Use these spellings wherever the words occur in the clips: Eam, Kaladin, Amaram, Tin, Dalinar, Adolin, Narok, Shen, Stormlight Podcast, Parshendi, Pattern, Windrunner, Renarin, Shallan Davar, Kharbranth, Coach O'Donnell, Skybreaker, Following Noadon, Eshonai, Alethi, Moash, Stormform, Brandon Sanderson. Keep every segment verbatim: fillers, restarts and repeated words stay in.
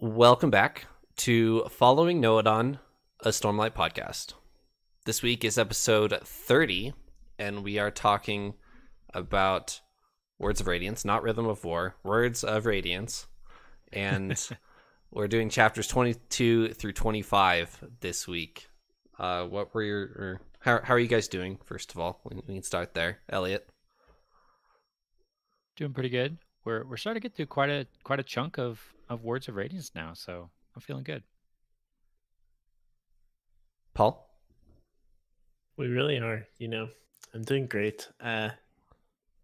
Welcome back to Following Noadon, a Stormlight Podcast. This week is episode thirty, and we are talking about Words of Radiance, not Rhythm of War, Words of Radiance. And we're doing chapters twenty-two through twenty-five this week. Uh, what were your... Or how, how are you guys doing, first of all? We, we can start there. Elliot? Doing pretty good. We're, we're starting to get through quite a quite a chunk of... of Words of Radiance now, so I'm feeling good. Paul? We really are, you know. I'm doing great. Uh,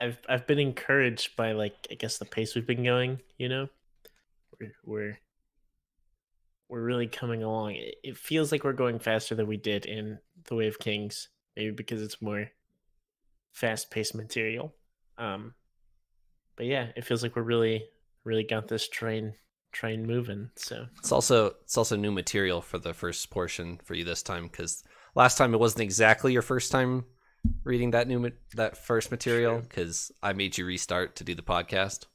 I've I've been encouraged by, like, I guess the pace we've been going, you know. We're we're, we're really coming along. It, it feels like we're going faster than we did in The Way of Kings, maybe because it's more fast-paced material. Um, but yeah, it feels like we're really, really got this train train moving. So it's also it's also new material for the first portion for you this time, because last time it wasn't exactly your first time reading that new that first material, because I made you restart to do the podcast.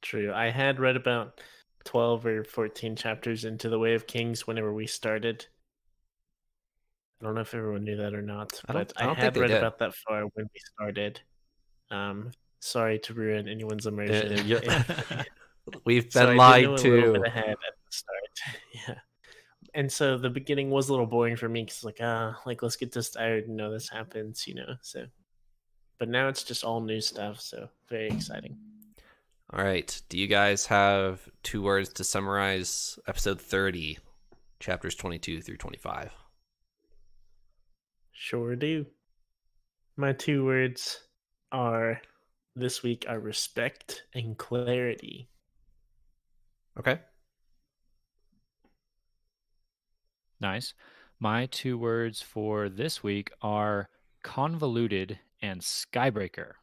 True. I had read about twelve or fourteen chapters into The Way of Kings whenever we started. I don't know if everyone knew that or not, but I, I, I had read did. about that far when we started. Um, sorry to ruin anyone's immersion. Yeah, yeah. We've been so lied to. At the start. Yeah. And so the beginning was a little boring for me, because like, ah, like, let's get this, I already know this happens, you know. So, but now it's just all new stuff, so very exciting. All right. Do you guys have two words to summarize episode thirty, chapters twenty-two through twenty-five? Sure do. My two words are this week are respect and clarity. Okay. Nice. My two words for this week are convoluted and Skybreaker.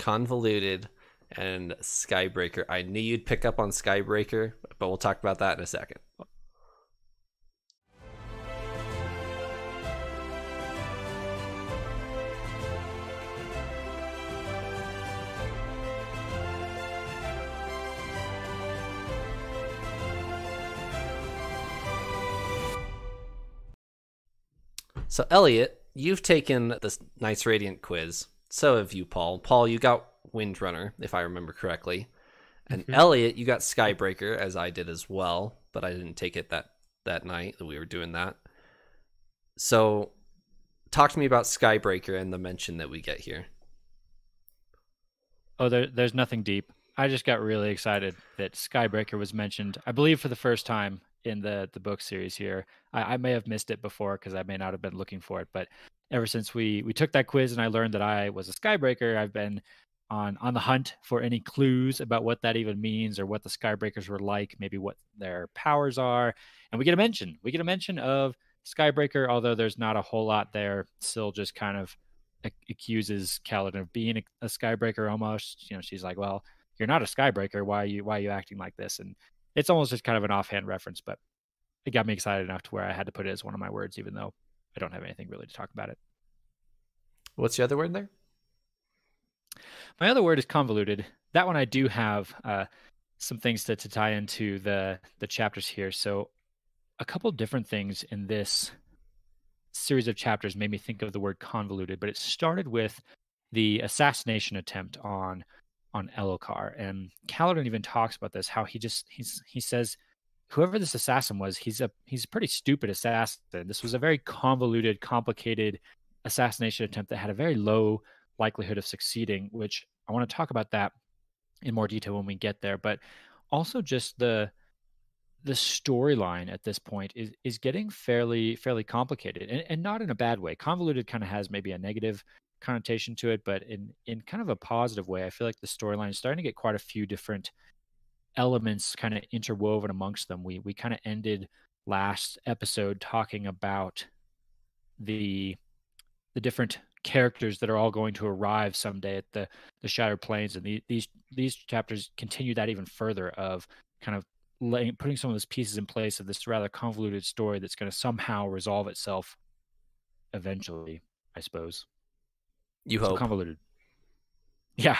Convoluted and Skybreaker. I knew you'd pick up on Skybreaker, but we'll talk about that in a second. So, Elliot, you've taken this Knights Radiant quiz. So have you, Paul. Paul, you got Windrunner, if I remember correctly. And mm-hmm. Elliot, you got Skybreaker, as I did as well. But I didn't take it that, that night that we were doing that. So, talk to me about Skybreaker and the mention that we get here. Oh, there, there's nothing deep. I just got really excited that Skybreaker was mentioned, I believe, for the first time in the the book series here. I, I may have missed it before because I may not have been looking for it, but ever since we we took that quiz and I learned that I was a Skybreaker, I've been on on the hunt for any clues about what that even means, or what the Skybreakers were like, maybe what their powers are. And we get a mention. We get a mention of Skybreaker, although there's not a whole lot there. Syl just kind of accuses Kaladin of being a, a Skybreaker almost. You know, she's like, well, you're not a Skybreaker. Why are you, why are you acting like this? And it's almost just kind of an offhand reference, but it got me excited enough to where I had to put it as one of my words, even though I don't have anything really to talk about it. What's the other word there? My other word is convoluted. That one I do have uh, some things to, to tie into the, the chapters here. So a couple different things in this series of chapters made me think of the word convoluted, but it started with the assassination attempt on on Elokar. And Kaladin even talks about this, how he just, he's, he says, whoever this assassin was, he's a, he's a pretty stupid assassin. This was a very convoluted, complicated assassination attempt that had a very low likelihood of succeeding, which I want to talk about that in more detail when we get there. But also just the, the storyline at this point is, is getting fairly, fairly complicated, and, and not in a bad way. Convoluted kind of has maybe a negative connotation to it, but in in kind of a positive way. I feel like the storyline is starting to get quite a few different elements kind of interwoven amongst them. We we kind of ended last episode talking about the the different characters that are all going to arrive someday at the the Shattered Plains, and the, these these chapters continue that even further, of kind of laying, putting some of those pieces in place of this rather convoluted story that's going to somehow resolve itself eventually, I suppose. You hope. So convoluted. Yeah,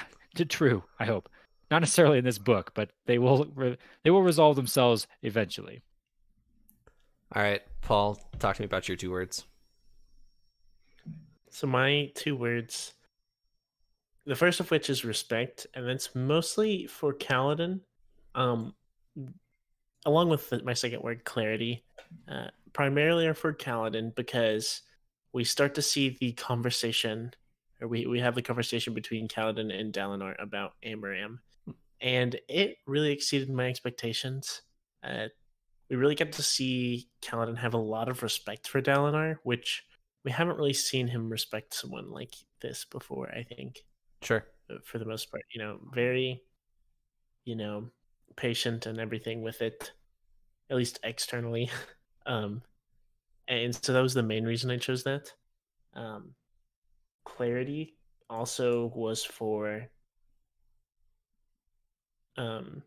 true. I hope. Not necessarily in this book, but they will re they will resolve themselves eventually. All right, Paul, talk to me about your two words. So my two words, the first of which is respect, and that's mostly for Kaladin, um, along with the, my second word, clarity, uh, primarily are for Kaladin because we start to see the conversation, or we, we have the conversation between Kaladin and Dalinar about Amaram, and it really exceeded my expectations. Uh, we really get to see Kaladin have a lot of respect for Dalinar, which... we haven't really seen him respect someone like this before, I think. Sure. For the most part, you know, very, you know, patient and everything with it, at least externally. um, and so that was the main reason I chose that. Um, clarity also was for um,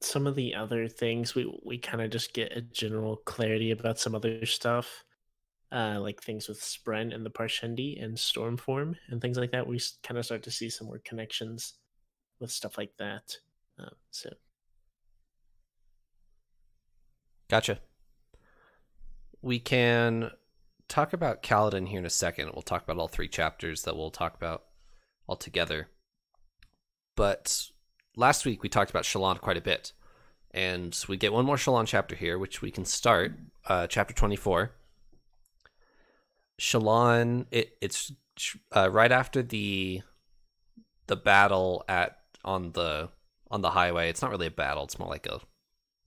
some of the other things. We, we kind of just get a general clarity about some other stuff. Uh, like things with Spren and the Parshendi and Stormform and things like that. We kind of start to see some more connections with stuff like that. Uh, so, gotcha. We can talk about Kaladin here in a second. We'll talk about all three chapters that we'll talk about all together. But last week we talked about Shallan quite a bit, and we get one more Shallan chapter here, which we can start, uh, chapter twenty-four. Shallan, it, it's uh, right after the the battle at on the on the highway. It's not really a battle. It's more like a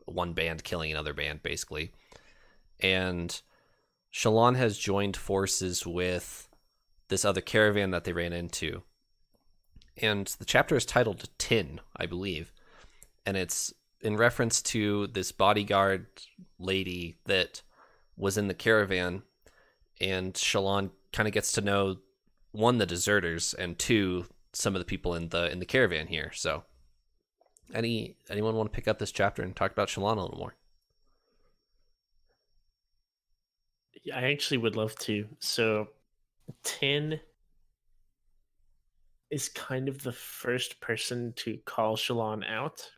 one band killing another band, basically. And Shallan has joined forces with this other caravan that they ran into. And the chapter is titled Tin, I believe, and it's in reference to this bodyguard lady that was in the caravan. And Shallan kind of gets to know, one, the deserters, and two, some of the people in the in the caravan here. So, any anyone want to pick up this chapter and talk about Shallan a little more? Yeah, I actually would love to. So, Tin is kind of the first person to call Shallan out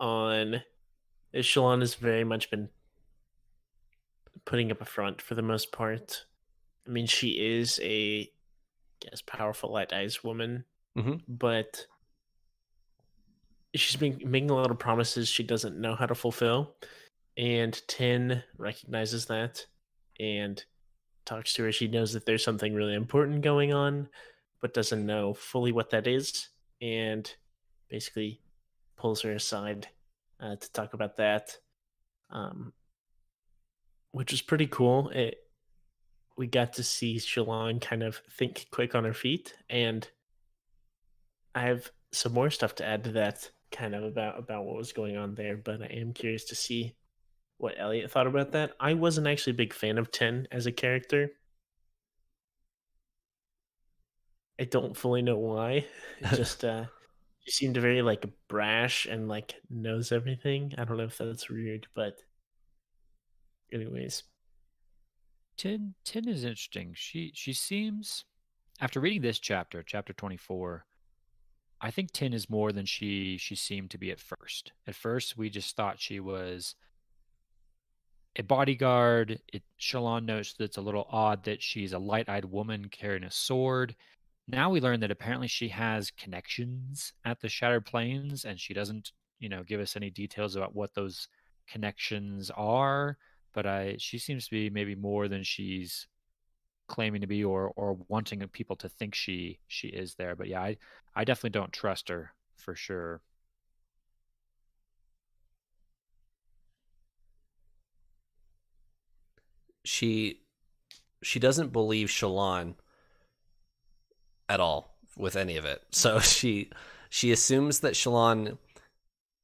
on. Shallan has very much been putting up a front for the most part. I mean, she is a, I guess, powerful light eyes woman, mm-hmm. but she's been making a lot of promises she doesn't know how to fulfill, and Tin recognizes that and talks to her. She knows that there's something really important going on, but doesn't know fully what that is, and basically pulls her aside uh, to talk about that. Um, Which was pretty cool. It, we got to see Shallan kind of think quick on her feet, and I have some more stuff to add to that, kind of about about what was going on there. But I am curious to see what Elliot thought about that. I wasn't actually a big fan of Tin as a character. I don't fully know why. It just uh, she seemed very like brash and like knows everything. I don't know if that's weird, but. Anyways, Tin Tin is interesting. She she seems, after reading this chapter, chapter twenty-four, I think Tin is more than she she seemed to be at first. At first, we just thought she was a bodyguard. It, Shallan notes that it's a little odd that she's a light-eyed woman carrying a sword. Now we learn that apparently she has connections at the Shattered Plains, and she doesn't, you know, give us any details about what those connections are. But I, she seems to be maybe more than she's claiming to be, or or wanting people to think she she is there. But yeah, I I definitely don't trust her for sure. She she doesn't believe Shallan at all with any of it. So she she assumes that Shallan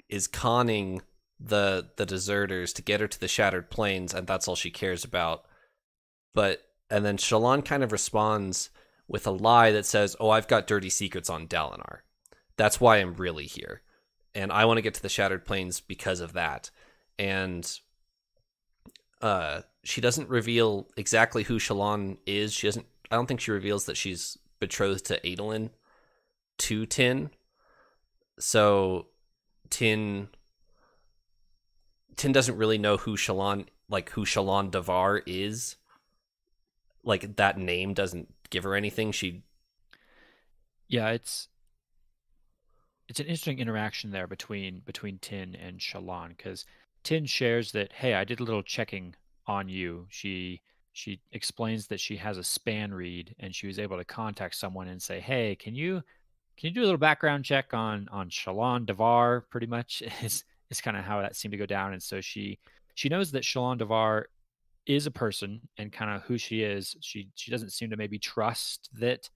is conning the the deserters to get her to the Shattered Plains, and that's all she cares about. But and then Shallan kind of responds with a lie that says, oh, I've got dirty secrets on Dalinar. That's why I'm really here, and I want to get to the Shattered Plains because of that. And uh she doesn't reveal exactly who Shallan is. She doesn't, I don't think she reveals that she's betrothed to Adolin, to Tin, So Tin Tin doesn't really know who Shallan like who Shallan Davar is. Like, that name doesn't give her anything. She Yeah, it's it's an interesting interaction there between between Tin and Shallan, because Tin shares that, hey, I did a little checking on you. She she explains that she has a span read and she was able to contact someone and say, hey, can you Can you do a little background check on on Shallan Davar? Pretty much is is kind of how that seemed to go down. And so she she knows that Shallan Davar is a person and kind of who she is. She she doesn't seem to maybe trust that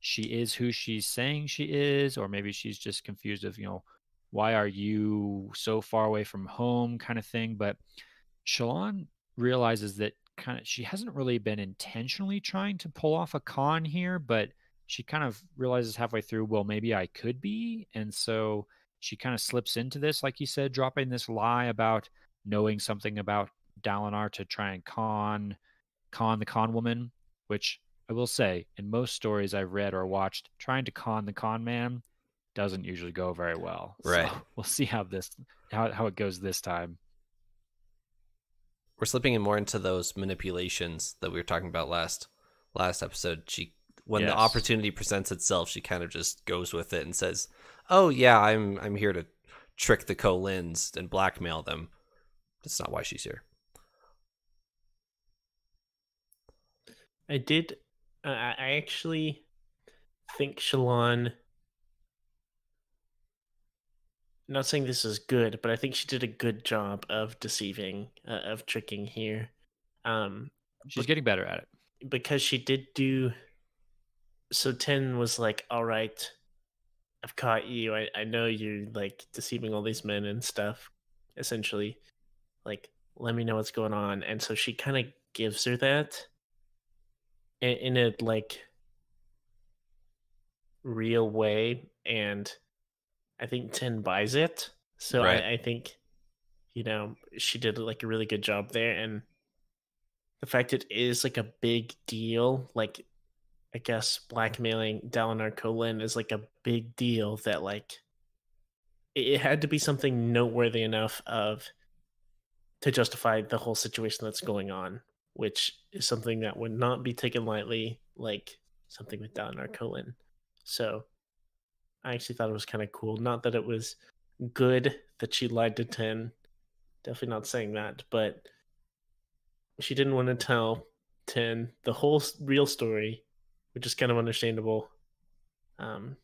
she is who she's saying she is, or maybe she's just confused of, you know, why are you so far away from home kind of thing. But Shallan realizes that kind of she hasn't really been intentionally trying to pull off a con here, but she kind of realizes halfway through, well, maybe I could be. And so she kind of slips into this, like you said, dropping this lie about knowing something about Dalinar to try and con, con the con woman, which I will say in most stories I've read or watched, trying to con the con man doesn't usually go very well. Right. So we'll see how this, how, how it goes this time. We're slipping in more into those manipulations that we were talking about last, last episode. She, When yes. the opportunity presents itself, she kind of just goes with it and says, "Oh yeah, I'm I'm here to trick the Kholins and blackmail them." That's not why she's here. I did. Uh, I actually think Shallan. I'm not saying this is good, but I think she did a good job of deceiving, uh, of tricking here. Um, she's but, getting better at it because she did do. So Tin was like, all right, I've caught you. I, I know you're like deceiving all these men and stuff, essentially. Like, let me know what's going on. And so she kind of gives her that in, in a like real way. And I think Tin buys it. So right. I, I think, you know, she did like a really good job there. And the fact it is like a big deal, like, I guess blackmailing Dalinar Kholin is like a big deal that like it had to be something noteworthy enough of to justify the whole situation that's going on, which is something that would not be taken lightly, like something with Dalinar Kholin. So I actually thought it was kind of cool. Not that it was good that she lied to Tin. Definitely not saying that, but she didn't want to tell Tin the whole real story, which is kind of understandable. Um,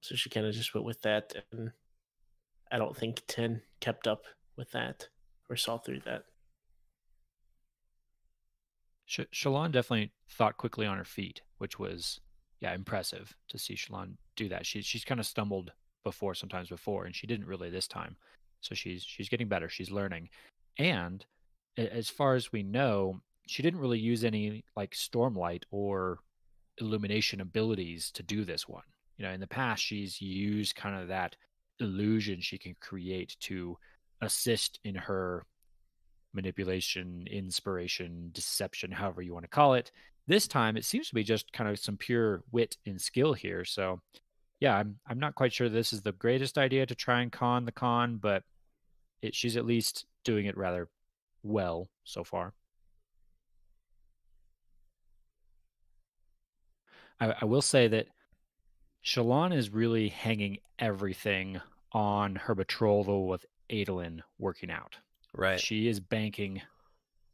so she kind of just went with that. And I don't think Tin kept up with that or saw through that. Sh Shallan definitely thought quickly on her feet, which was, yeah, impressive to see Shallan do that. She, she's kind of stumbled before, sometimes before, and she didn't really this time. So she's, she's getting better. She's learning. And as far as we know, she didn't really use any like Stormlight or illumination abilities to do this one. You know, in the past she's used kind of that illusion she can create to assist in her manipulation, inspiration, deception, however you want to call it. This time it seems to be just kind of some pure wit and skill here. So yeah, I'm I'm not quite sure this is the greatest idea to try and con the con, but it, she's at least doing it rather well so far. I will say that Shallan is really hanging everything on her betrothal with Adolin working out. Right. She is banking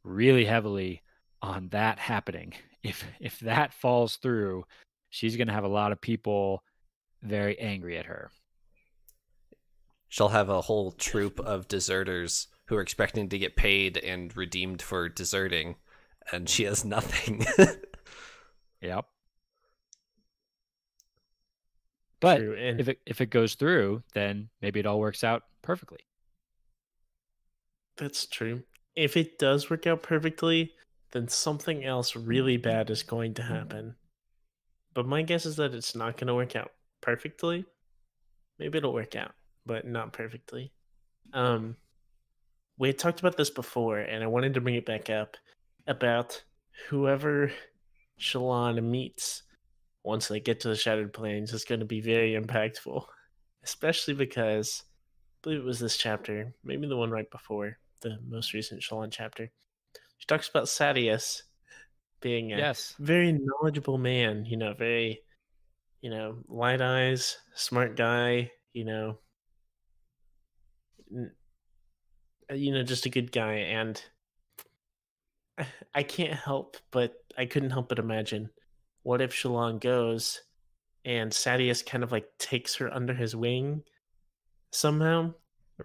really heavily on that happening. If if that falls through, she's going to have a lot of people very angry at her. She'll have a whole troop of deserters who are expecting to get paid and redeemed for deserting, and she has nothing. Yep. But if it, if it goes through, then maybe it all works out perfectly. That's true. If it does work out perfectly, then something else really bad is going to happen. But my guess is that it's not going to work out perfectly. Maybe it'll work out, but not perfectly. Um, we had talked about this before, and I wanted to bring it back up, about whoever Shallan meets once they get to the Shattered Plains, it's going to be very impactful. especially because I believe it was this chapter, maybe the one right before, the most recent Shallan chapter. She talks about Sadeas being a yes. very knowledgeable man, you know, very, you know, light eyes, smart guy, you know, n- you know, just a good guy. And I, I can't help, but I couldn't help but imagine, what if Shallan goes and Sadeas kind of like takes her under his wing somehow?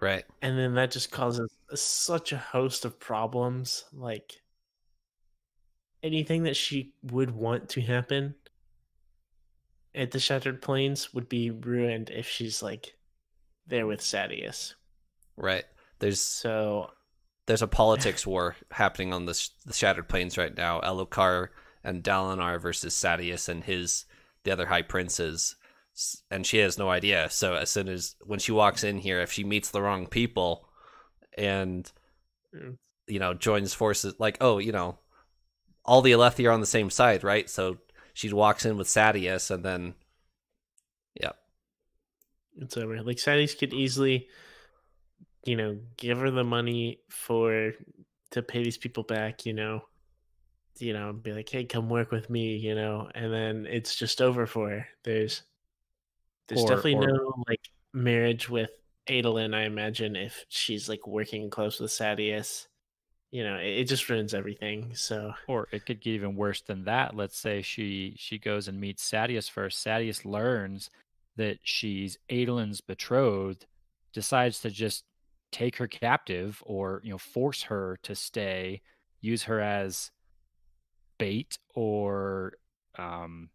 Right. And then that just causes such a host of problems. Like anything that she would want to happen at the Shattered Plains would be ruined if she's like there with Sadeas. Right. There's so there's a politics war happening on the, sh- the Shattered Plains right now. Elokar and Dalinar versus Sadeas and his the other high princes, and she has no idea. So as soon as when she walks in here, if she meets the wrong people and mm. you know joins forces, like oh you know all the Alethi are on the same side, right? So she walks in with Sadeas, and then yeah, it's over. Like Sadeas could easily, you know, give her the money for to pay these people back, you know, you know, be like, hey, come work with me, you know, and then it's just over for her. There's, there's or, definitely or, no like marriage with Adolin. I imagine if she's like working close with Sadeas, you know, it, it just ruins everything. So, or it could get even worse than that. Let's say she she goes and meets Sadeas first. Sadeas learns that she's Adolin's betrothed, decides to just take her captive, or you know force her to stay, use her as bait or um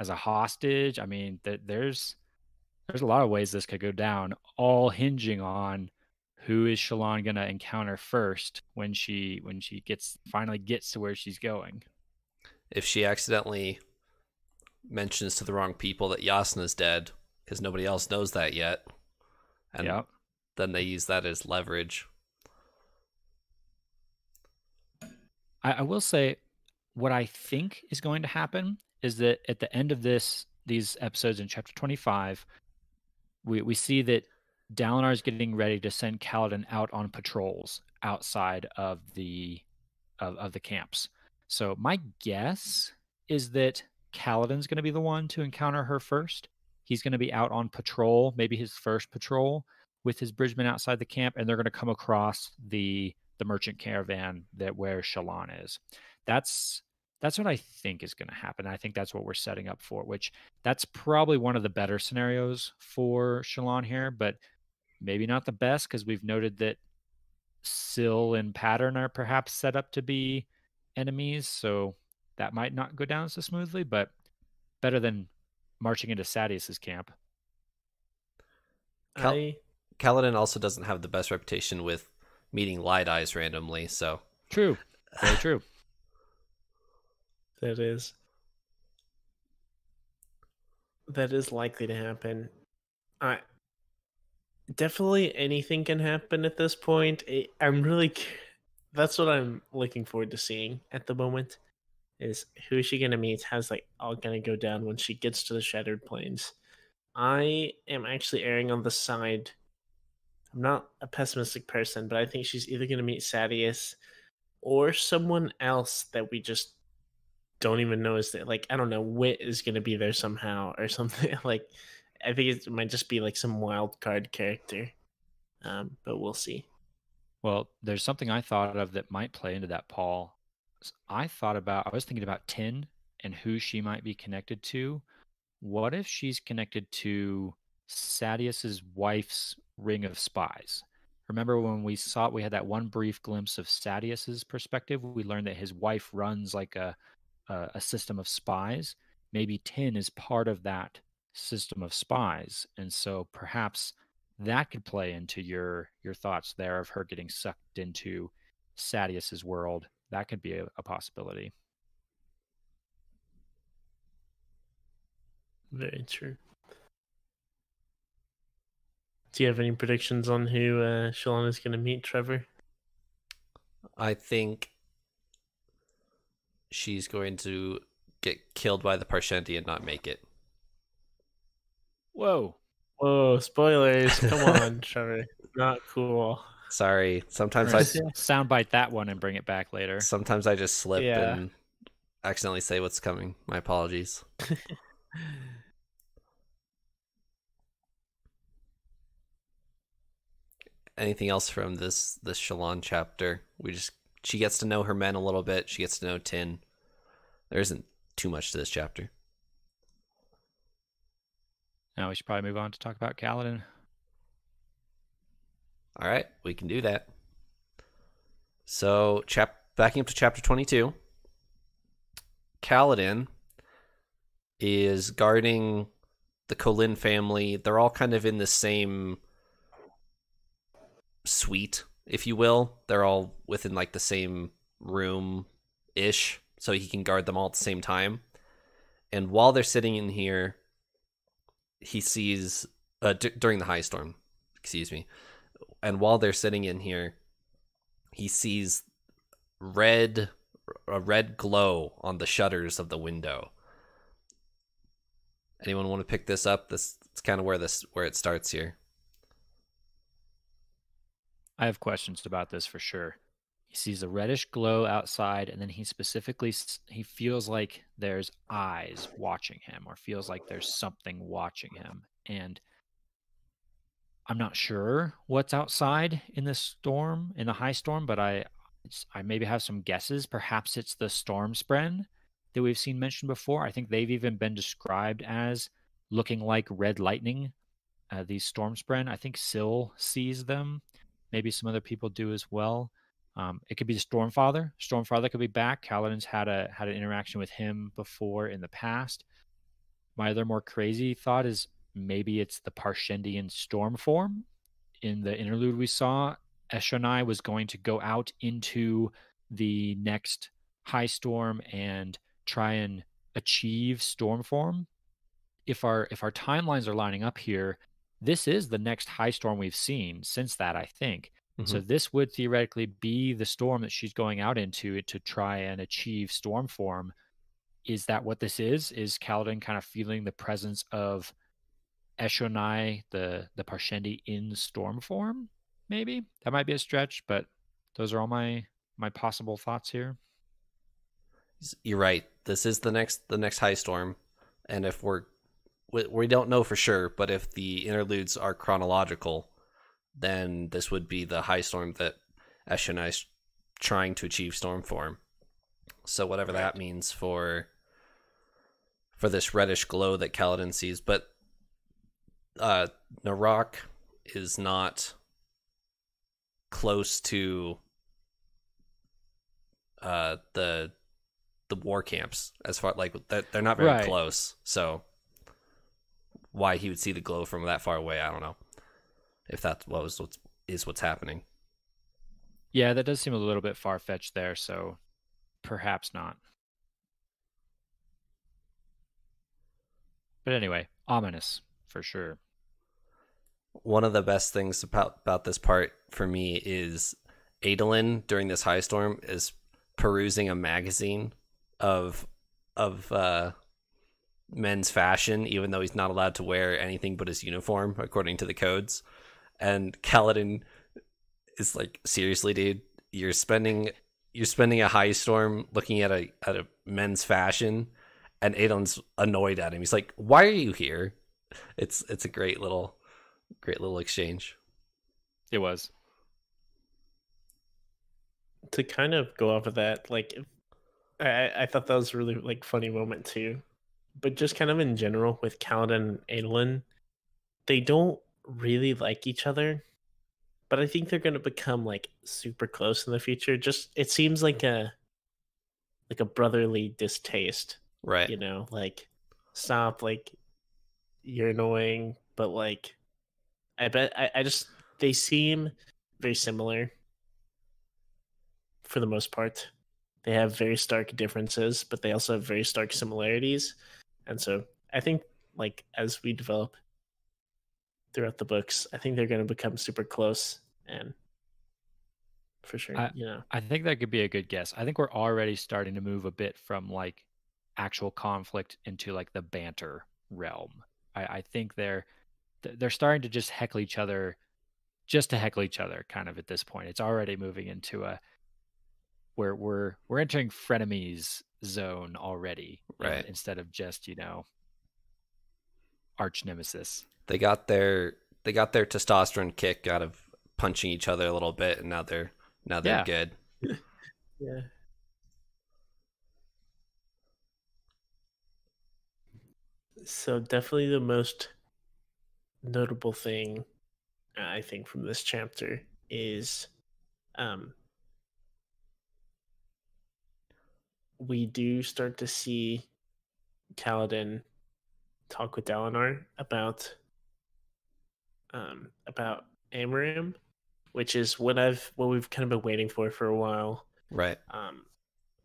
as a hostage. I mean th- there's there's a lot of ways this could go down, all hinging on who is Shallan gonna encounter first when she when she gets finally gets to where she's going. If she accidentally mentions to the wrong people that Jasnah's dead, because nobody else knows that yet, and yep. then they use that as leverage. I, I will say what I think is going to happen is that at the end of this these episodes in chapter twenty-five, we, we see that Dalinar is getting ready to send Kaladin out on patrols outside of the of, of the camps. So my guess is that Kaladin's going to be the one to encounter her first. He's going to be out on patrol, maybe his first patrol, with his bridgemen outside the camp, and they're going to come across the the merchant caravan that where Shallan is. That's that's what I think is going to happen. I think that's what we're setting up for, which that's probably one of the better scenarios for Shallan here, but maybe not the best, because we've noted that Syl and Pattern are perhaps set up to be enemies, so that might not go down so smoothly, but better than marching into Sadeas' camp. Cal- I... Kaladin also doesn't have the best reputation with meeting light eyes randomly, so... True. Very true. That is. That is likely to happen. I Definitely anything can happen at this point. It, I'm really... That's what I'm looking forward to seeing at the moment, is who is she going to meet? How's like all going to go down when she gets to the Shattered Plains? I am actually erring on the side... I'm not a pessimistic person, but I think she's either going to meet Sadeas or someone else that we just don't even know is there. Like, I don't know, Wit is going to be there somehow or something. Like, I think it might just be like some wild card character, um, but we'll see. Well, there's something I thought of that might play into that, Paul. I thought about, I was thinking about Tin and who she might be connected to. What if she's connected to Sadeas' wife's ring of spies? Remember when we saw we had that one brief glimpse of Sadeas' perspective? We learned that his wife runs like a, a a system of spies. Maybe Tin is part of that system of spies, and so perhaps that could play into your your thoughts there of her getting sucked into Sadeas' world. That could be a, a possibility. Very true. Do you have any predictions on who uh, Shallan is going to meet, Trevor? I think she's going to get killed by the Parshendi and not make it. Whoa. Whoa, spoilers. Come on, Trevor. Not cool. Sorry. Sometimes I soundbite that one and bring it back later. Sometimes I just slip yeah. and accidentally say what's coming. My apologies. Anything else from this this Shallan chapter? We just she gets to know her men a little bit. She gets to know Tin. There isn't too much to this chapter. Now we should probably move on to talk about Kaladin. All right, we can do that. So, chap backing up to chapter twenty-two. Kaladin is guarding the Kholin family. They're all kind of in the same suite, if you will. They're all within like the same room-ish, so he can guard them all at the same time. And while they're sitting in here, he sees uh, d during the high storm, excuse me. And while they're sitting in here, he sees red, a red glow on the shutters of the window. Anyone want to pick this up? This it's kind of where this where it starts here. I have questions about this for sure. He sees a reddish glow outside, and then he specifically he feels like there's eyes watching him, or feels like there's something watching him, and I'm not sure what's outside in the storm, in the high storm, but I, it's, I maybe have some guesses. Perhaps it's the storm spren that we've seen mentioned before. I think they've even been described as looking like red lightning. Uh, these storm spren, I think Syl sees them. Maybe some other people do as well. Um, it could be the Stormfather. Stormfather could be back. Kaladin's had a had an interaction with him before in the past. My other more crazy thought is, maybe it's the Parshendian Stormform. In the interlude we saw, Eshonai was going to go out into the next high storm and try and achieve Stormform. If our if our timelines are lining up here, this is the next high storm we've seen since that, I think. Mm-hmm. So this would theoretically be the storm that she's going out into to try and achieve Stormform. Is that what this is? Is Kaladin kind of feeling the presence of Eshonai, the the Parshendi in storm form? Maybe that might be a stretch, but those are all my my possible thoughts here. You're right. This is the next the next high storm, and if we're we, we don't know for sure, but if the interludes are chronological, then this would be the high storm that Eshonai's trying to achieve storm form. So whatever right. that means for for this reddish glow that Kaladin sees, but Uh, Narok is not close to uh, the the war camps as far like they're, they're not very right. close. So why he would see the glow from that far away, I don't know. If that's what was what is what's happening. Yeah, that does seem a little bit far fetched there. So perhaps not. But anyway, ominous. For sure. One of the best things about, about this part for me is Adolin during this high storm is perusing a magazine of of uh, men's fashion, even though he's not allowed to wear anything but his uniform according to the codes. And Kaladin is like, seriously, dude, you're spending you're spending a high storm looking at a at a men's fashion, and Adolin's annoyed at him. He's like, why are you here? It's it's a great little great little exchange. It was. To kind of go off of that, like I, I thought that was a really like funny moment too. But just kind of in general with Kaladin and Adolin, they don't really like each other. But I think they're gonna become like super close in the future. Just it seems like a like a brotherly distaste. Right. You know, like stop like you're annoying, but like I bet I, I just they seem very similar for the most part. They have very stark differences, but they also have very stark similarities. And so I think like as we develop throughout the books, I think they're gonna become super close, and for sure. I, you know. I think that could be a good guess. I think we're already starting to move a bit from like actual conflict into like the banter realm. I, I think they're they're starting to just heckle each other, just to heckle each other kind of at this point. It's already moving into a where we're we're entering frenemies zone already, right? And, instead of just, you know, arch nemesis. They got their they got their testosterone kick out of punching each other a little bit, and now they're now they're yeah. good. Yeah. So definitely the most notable thing I think from this chapter is um we do start to see Kaladin talk with Dalinar about um about Amaram, which is what I've what we've kind of been waiting for for a while. Right. Um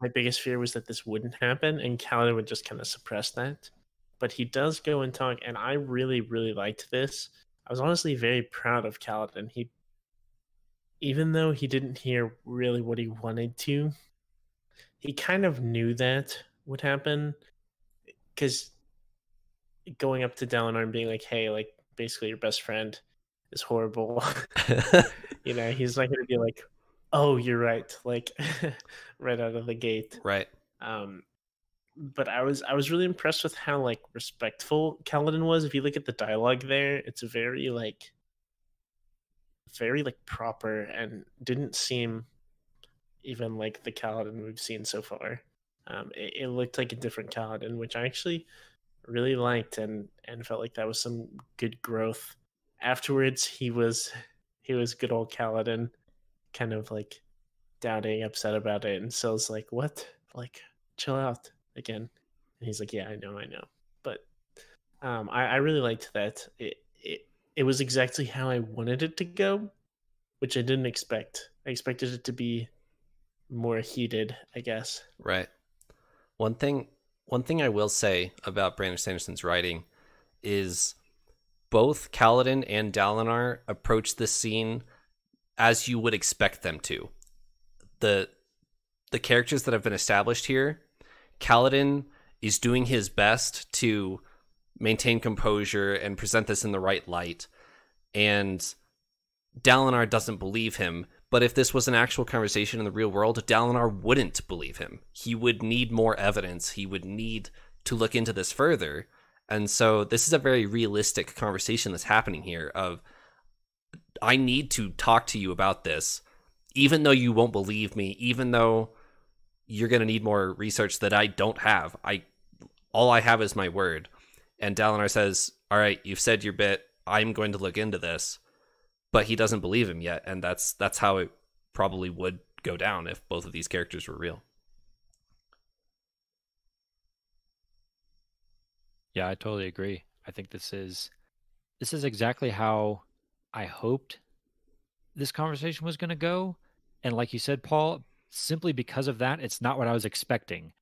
my biggest fear was that this wouldn't happen and Kaladin would just kind of suppress that. But he does go and talk, and I really, really liked this. I was honestly very proud of Kaladin. He, even though he didn't hear really what he wanted to, he kind of knew that would happen. Because going up to Dalinar and being like, hey, like, basically your best friend is horrible. You know, he's not going to be like, oh, you're right. Like, right out of the gate. Right. Um. But I was I was really impressed with how, like, respectful Kaladin was. If you look at the dialogue there, it's very like very like proper and didn't seem even like the Kaladin we've seen so far. Um, it, it looked like a different Kaladin, which I actually really liked and and felt like that was some good growth. Afterwards, he was he was good old Kaladin, kind of like doubting, upset about it, and Syl's like, "What? Like, chill out." Again, and he's like, yeah, I know, I know. But um, I, I really liked that. It, it it was exactly how I wanted it to go, which I didn't expect. I expected it to be more heated, I guess. Right. One thing, one thing I will say about Brandon Sanderson's writing is both Kaladin and Dalinar approach this scene as you would expect them to. The the characters that have been established here, Kaladin is doing his best to maintain composure and present this in the right light, and Dalinar doesn't believe him. But if this was an actual conversation in the real world, Dalinar wouldn't believe him. He would need more evidence. He would need to look into this further. And so this is a very realistic conversation that's happening here of, I need to talk to you about this, even though you won't believe me, even though you're going to need more research that I don't have. I, all I have is my word. And Dalinar says, all right, you've said your bit. I'm going to look into this, but he doesn't believe him yet. And that's, that's how it probably would go down if both of these characters were real. Yeah, I totally agree. I think this is, this is exactly how I hoped this conversation was going to go. And like you said, Paul, simply because of that, it's not what I was expecting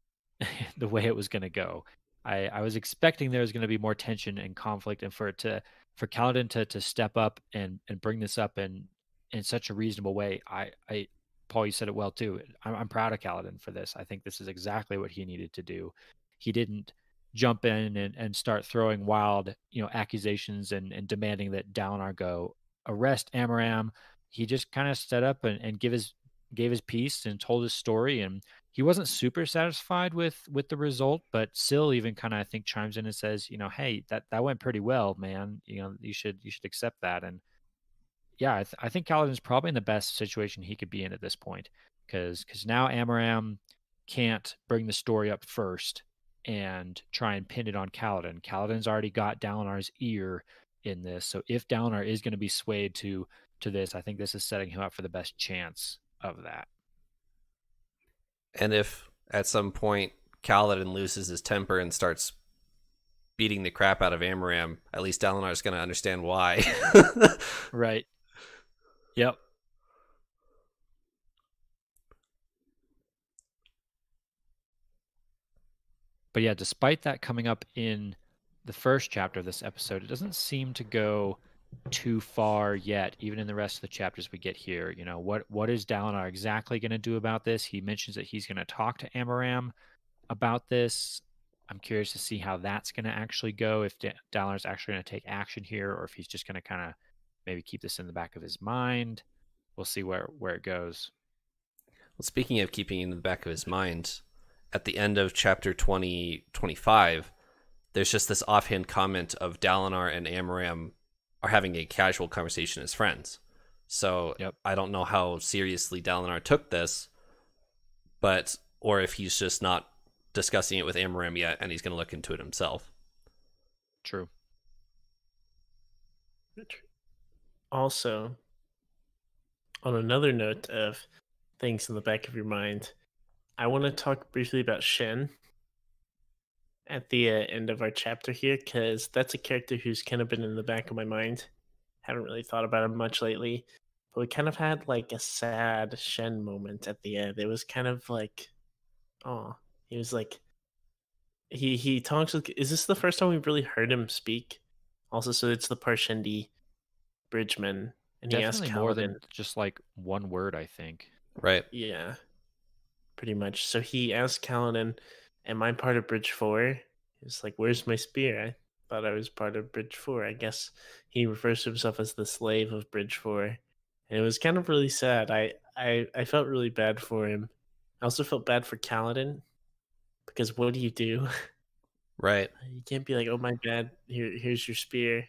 the way it was going to go. I, I was expecting there was going to be more tension and conflict, and for it to for Kaladin to to step up and and bring this up in in such a reasonable way. I, I Paul, you said it well too. I'm, I'm proud of Kaladin for this. I think this is exactly what he needed to do. He didn't jump in and, and start throwing wild, you know, accusations and and demanding that Dalinar go arrest Amaram. He just kind of stood up and and give his gave his piece and told his story, and he wasn't super satisfied with with the result, but Syl even kind of, I think, chimes in and says, you know, hey, that that went pretty well, man, you know, you should you should accept that. And yeah, I, th I think Kaladin's probably in the best situation he could be in at this point, because because now Amaram can't bring the story up first and try and pin it on Kaladin. Kaladin's already got Dalinar's ear in this, so if Dalinar is going to be swayed to to this, I think this is setting him up for the best chance of that. And if at some point Kaladin loses his temper and starts beating the crap out of Amaram, at least Dalinar is going to understand why. Right. Yep. But yeah, despite that coming up in the first chapter of this episode, it doesn't seem to go too far yet, even in the rest of the chapters we get here. You know, what what is Dalinar exactly going to do about this? He mentions that he's going to talk to Amaram about this. I'm curious to see how that's going to actually go, if Dalinar's actually going to take action here, or if he's just going to kind of maybe keep this in the back of his mind. We'll see where, where it goes. Well, speaking of keeping in the back of his mind, at the end of chapter twenty twenty-five, there's just this offhand comment of Dalinar and Amaram are having a casual conversation as friends. So yep. I don't know how seriously Dalinar took this, but or if he's just not discussing it with Amaram yet, and he's going to look into it himself. True. Also, on another note of things in the back of your mind, I want to talk briefly about Shen at the uh, end of our chapter here, because that's a character who's kind of been in the back of my mind. Haven't really thought about him much lately, but we kind of had like a sad Shen moment at the end. It was kind of like, oh, he was like, he he talks. With, is this the first time we've really heard him speak? Also, so it's the Parshendi bridgeman, and definitely he asked Kaladin, more than just like one word, I think. Right. Yeah. Pretty much. So he asked Kaladin, am I part of Bridge Four? He's like, where's my spear? I thought I was part of Bridge Four. I guess he refers to himself as the slave of Bridge Four. And it was kind of really sad. I, I, I felt really bad for him. I also felt bad for Kaladin, because what do you do? Right. You can't be like, oh my bad, here here's your spear.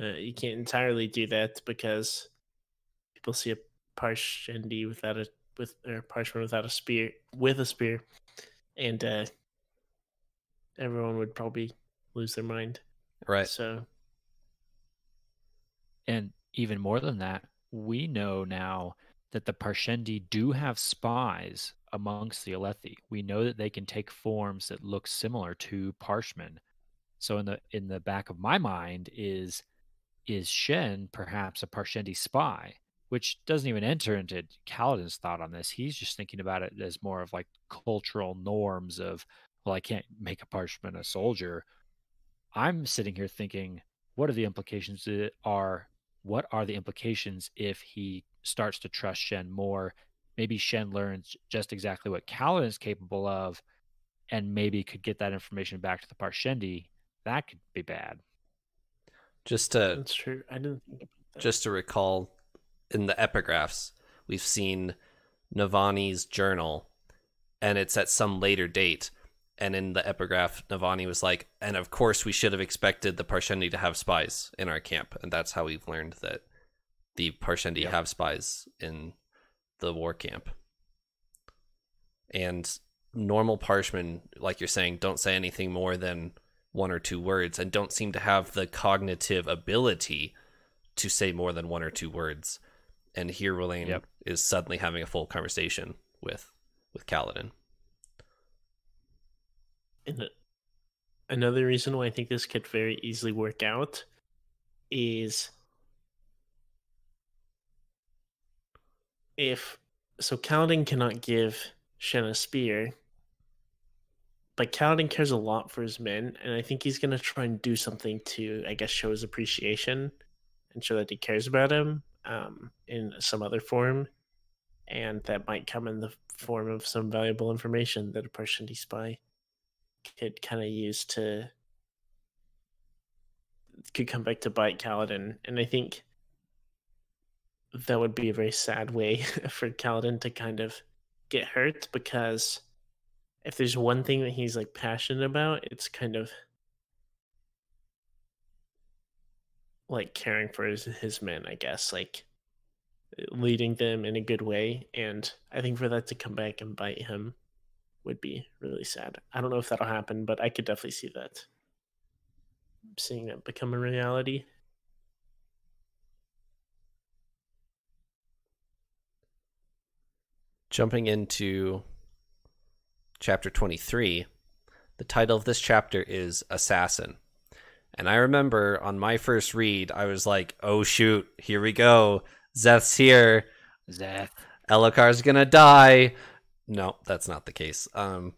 Uh, you can't entirely do that, because people see a Parshendi without a with or Parshman without a spear with a spear, and uh, everyone would probably lose their mind. Right. So, and even more than that, we know now that the Parshendi do have spies amongst the Alethi. We know that they can take forms that look similar to Parshman. So in the in the back of my mind is is Shen perhaps a Parshendi spy? Which doesn't even enter into Kaladin's thought on this. He's just thinking about it as more of like cultural norms of, well, I can't make a Parshman a soldier. I'm sitting here thinking, what are the implications that are, what are the implications if he starts to trust Shen more? Maybe Shen learns just exactly what Kaladin is capable of, and maybe could get that information back to the Parshendi. That could be bad. Just to, That's true. I didn't think about that. Just to recall, in the epigraphs, we've seen Navani's journal, and it's at some later date. And in the epigraph, Navani was like, and of course we should have expected the Parshendi to have spies in our camp. And that's how we've learned that the Parshendi yep. have spies in the war camp. And normal Parshman, like you're saying, don't say anything more than one or two words, and don't seem to have the cognitive ability to say more than one or two words. And here Relaine yep. is suddenly having a full conversation with with Kaladin. And another reason why I think this could very easily work out is if so Kaladin cannot give Shen a spear, but Kaladin cares a lot for his men, and I think he's going to try and do something to, I guess, show his appreciation and show that he cares about him um, in some other form. And that might come in the form of some valuable information that a Parshendi spy could kind of use to, could come back to bite Kaladin. And I think that would be a very sad way for Kaladin to kind of get hurt, because if there's one thing that he's like passionate about, it's kind of like caring for his, his men, I guess, like leading them in a good way. And I think for that to come back and bite him would be really sad. I don't know if that'll happen, but I could definitely see that. I'm seeing that become a reality. Jumping into chapter twenty-three, the title of this chapter is Assassin. And I remember on my first read, I was like, oh, shoot, here we go. Szeth's here. Szeth. Elokar's going to die. No, that's not the case. Um,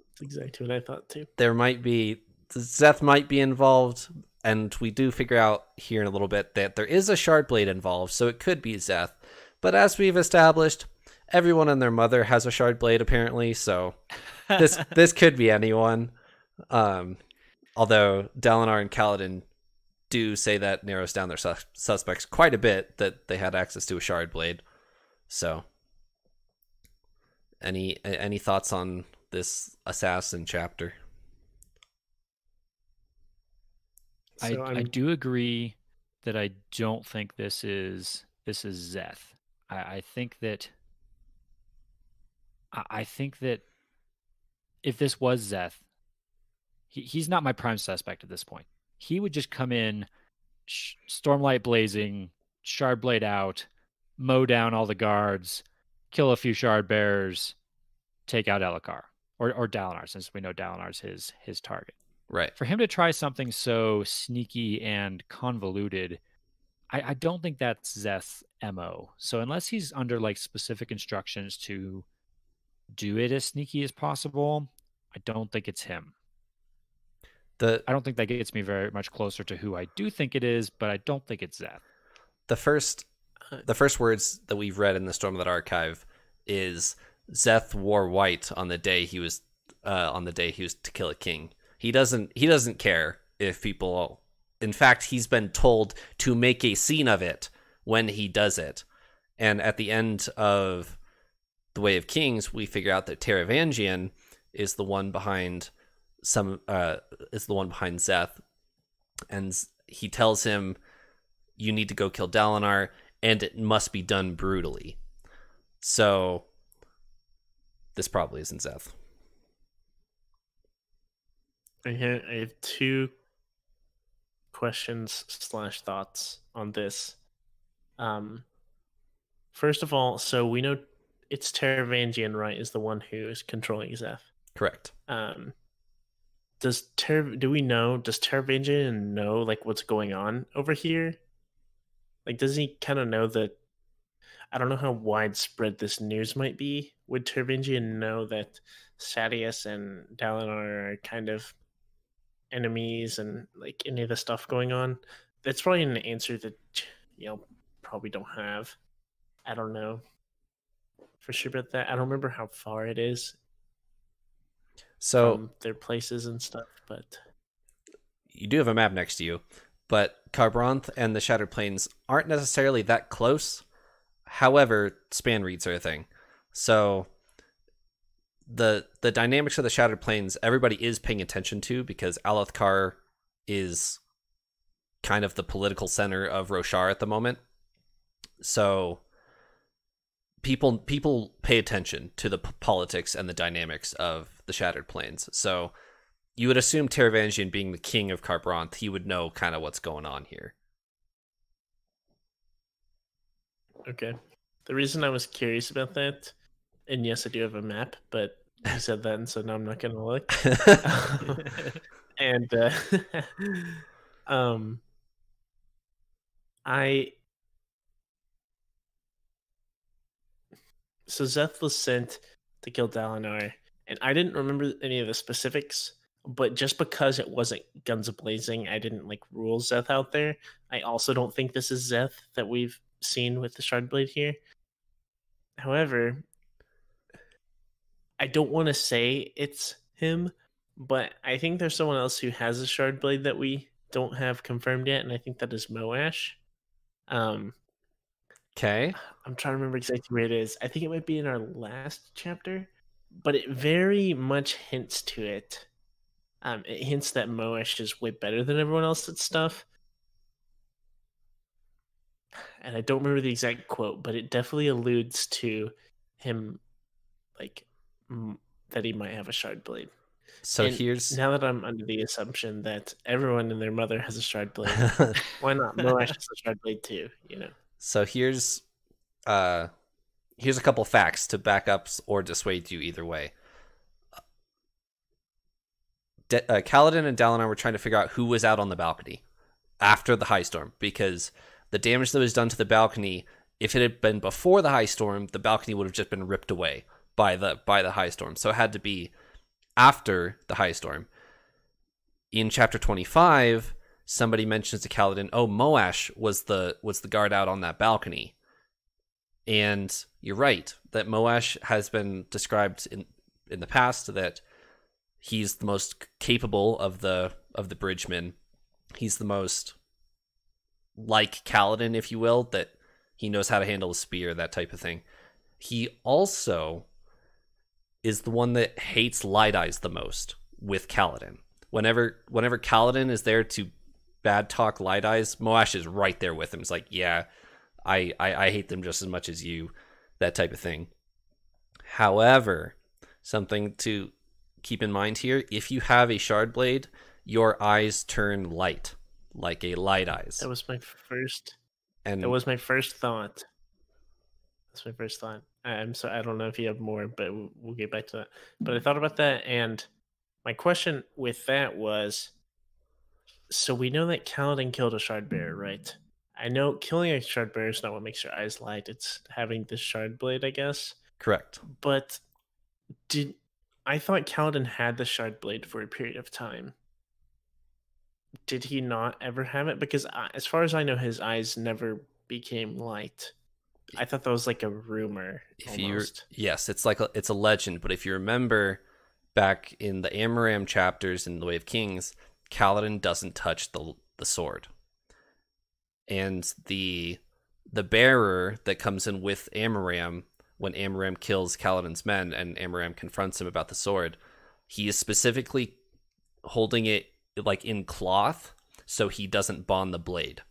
that's exactly what I thought, too. There might be, Szeth might be involved. And we do figure out here in a little bit that there is a Shardblade involved. So it could be Szeth. But as we've established, everyone and their mother has a Shardblade, apparently. So this this could be anyone. Um, although Dalinar and Kaladin do say that narrows down their sus- suspects quite a bit, that they had access to a shard blade. So any any thoughts on this assassin chapter? I, so I do agree that I don't think this is this is Szeth. I, I think that I, I think that if this was Szeth, he, he's not my prime suspect at this point. He would just come in, sh- Stormlight blazing, shard blade out, mow down all the guards, kill a few shard bearers, take out Elokar or or Dalinar, since we know Dalinar's his his target. Right. For him to try something so sneaky and convoluted, I, I don't think that's Szeth's M O. So unless he's under like specific instructions to do it as sneaky as possible, I don't think it's him. The I don't think that gets me very much closer to who I do think it is, but I don't think it's Szeth. The first the first words that we've read in the Stormlight Archive is Szeth wore white on the day he was uh, on the day he was to kill a king. He doesn't he doesn't care if people... In fact, he's been told to make a scene of it when he does it. And at the end of The Way of Kings, we figure out that Taravangian is the one behind some uh, is the one behind Szeth. And he tells him, you need to go kill Dalinar, and it must be done brutally. So this probably isn't Szeth. I have two questions slash thoughts on this. Um, first of all, so we know it's Taravangian, right, is the one who is controlling Szeth. Correct. Um, does Ter- do we know, does Taravangian know, like, what's going on over here? Like, does he kind of know that, I don't know how widespread this news might be. Would Taravangian know that Sadeas and Dalinar are kind of enemies and like any of the stuff going on? That's probably an answer that you know probably don't have. I don't know for sure about that. I don't remember how far it is so from their places and stuff, but you do have a map next to you. But Kharbranth and the Shattered Plains aren't necessarily that close. However, span reads are a thing, so the the dynamics of the Shattered Plains everybody is paying attention to, because Alethkar is kind of the political center of Roshar at the moment. So people people pay attention to the p- politics and the dynamics of the Shattered Plains. So you would assume Taravangian, being the king of Kharbranth, he would know kind of what's going on here. Okay. The reason I was curious about that, and yes, I do have a map, but you said that, and so now I'm not going to look. and uh, um, I... So Szeth was sent to kill Dalinar, and I didn't remember any of the specifics, but just because it wasn't guns a-blazing, I didn't, like, rule Szeth out there. I also don't think this is Szeth that we've seen with the Shardblade here. However... I don't want to say it's him, but I think there's someone else who has a shard blade that we don't have confirmed yet, and I think that is Moash. Um, okay. I'm trying to remember exactly where it is. I think it might be in our last chapter, but it very much hints to it. Um, it hints that Moash is way better than everyone else at stuff. And I don't remember the exact quote, but it definitely alludes to him, like... that he might have a shard blade. So and here's now that I'm under the assumption that everyone and their mother has a shard blade. Why not Moash has a shard blade too? You know. So here's, uh, here's a couple facts to back up or dissuade you either way. De- uh, Kaladin and Dalinar were trying to figure out who was out on the balcony after the high storm, because the damage that was done to the balcony, if it had been before the high storm, the balcony would have just been ripped away by the by the high storm. So it had to be after the high storm. In chapter twenty-five, somebody mentions to Kaladin, oh, Moash was the was the guard out on that balcony. And you're right that Moash has been described in in the past that He's the most capable of the of the bridgemen. He's the most like Kaladin, if you will, that he knows how to handle a spear, that type of thing. He also is the one that hates Light Eyes the most with Kaladin. Whenever whenever Kaladin is there to bad talk Light Eyes, Moash is right there with him. It's like, yeah, I, I, I hate them just as much as you, that type of thing. However, something to keep in mind here, if you have a shard blade, your eyes turn light, like a Light Eyes. That was my first and that was my first thought. That's my first thought. I'm sorry, I don't know if you have more, but we'll get back to that. But I thought about that, and my question with that was, so we know that Kaladin killed a shard bearer, right? I know killing a shard bearer is not what makes your eyes light. It's having this shard blade, I guess. Correct. But did I thought Kaladin had the shard blade for a period of time. Did he not ever have it? Because I, as far as I know, his eyes never became light. I thought that was like a rumor. If almost. You yes, it's like a, it's a legend. But if you remember back in the Amaram chapters in the Way of Kings, Kaladin doesn't touch the the sword, and the the bearer that comes in with Amaram when Amaram kills Kaladin's men and Amaram confronts him about the sword, he is specifically holding it like in cloth so he doesn't bond the blade,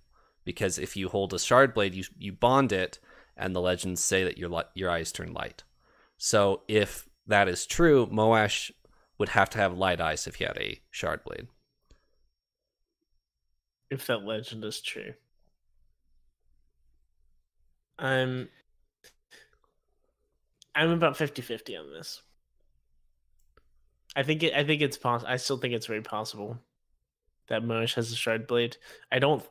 because if you hold a shard blade, you you bond it, and the legends say that your your eyes turn light. So if that is true, Moash would have to have light eyes if he had a shard blade. If that legend is true. I'm I'm about fifty fifty on this. I think it, I think it's possible. I still think it's very possible that Moash has a shard blade. I don't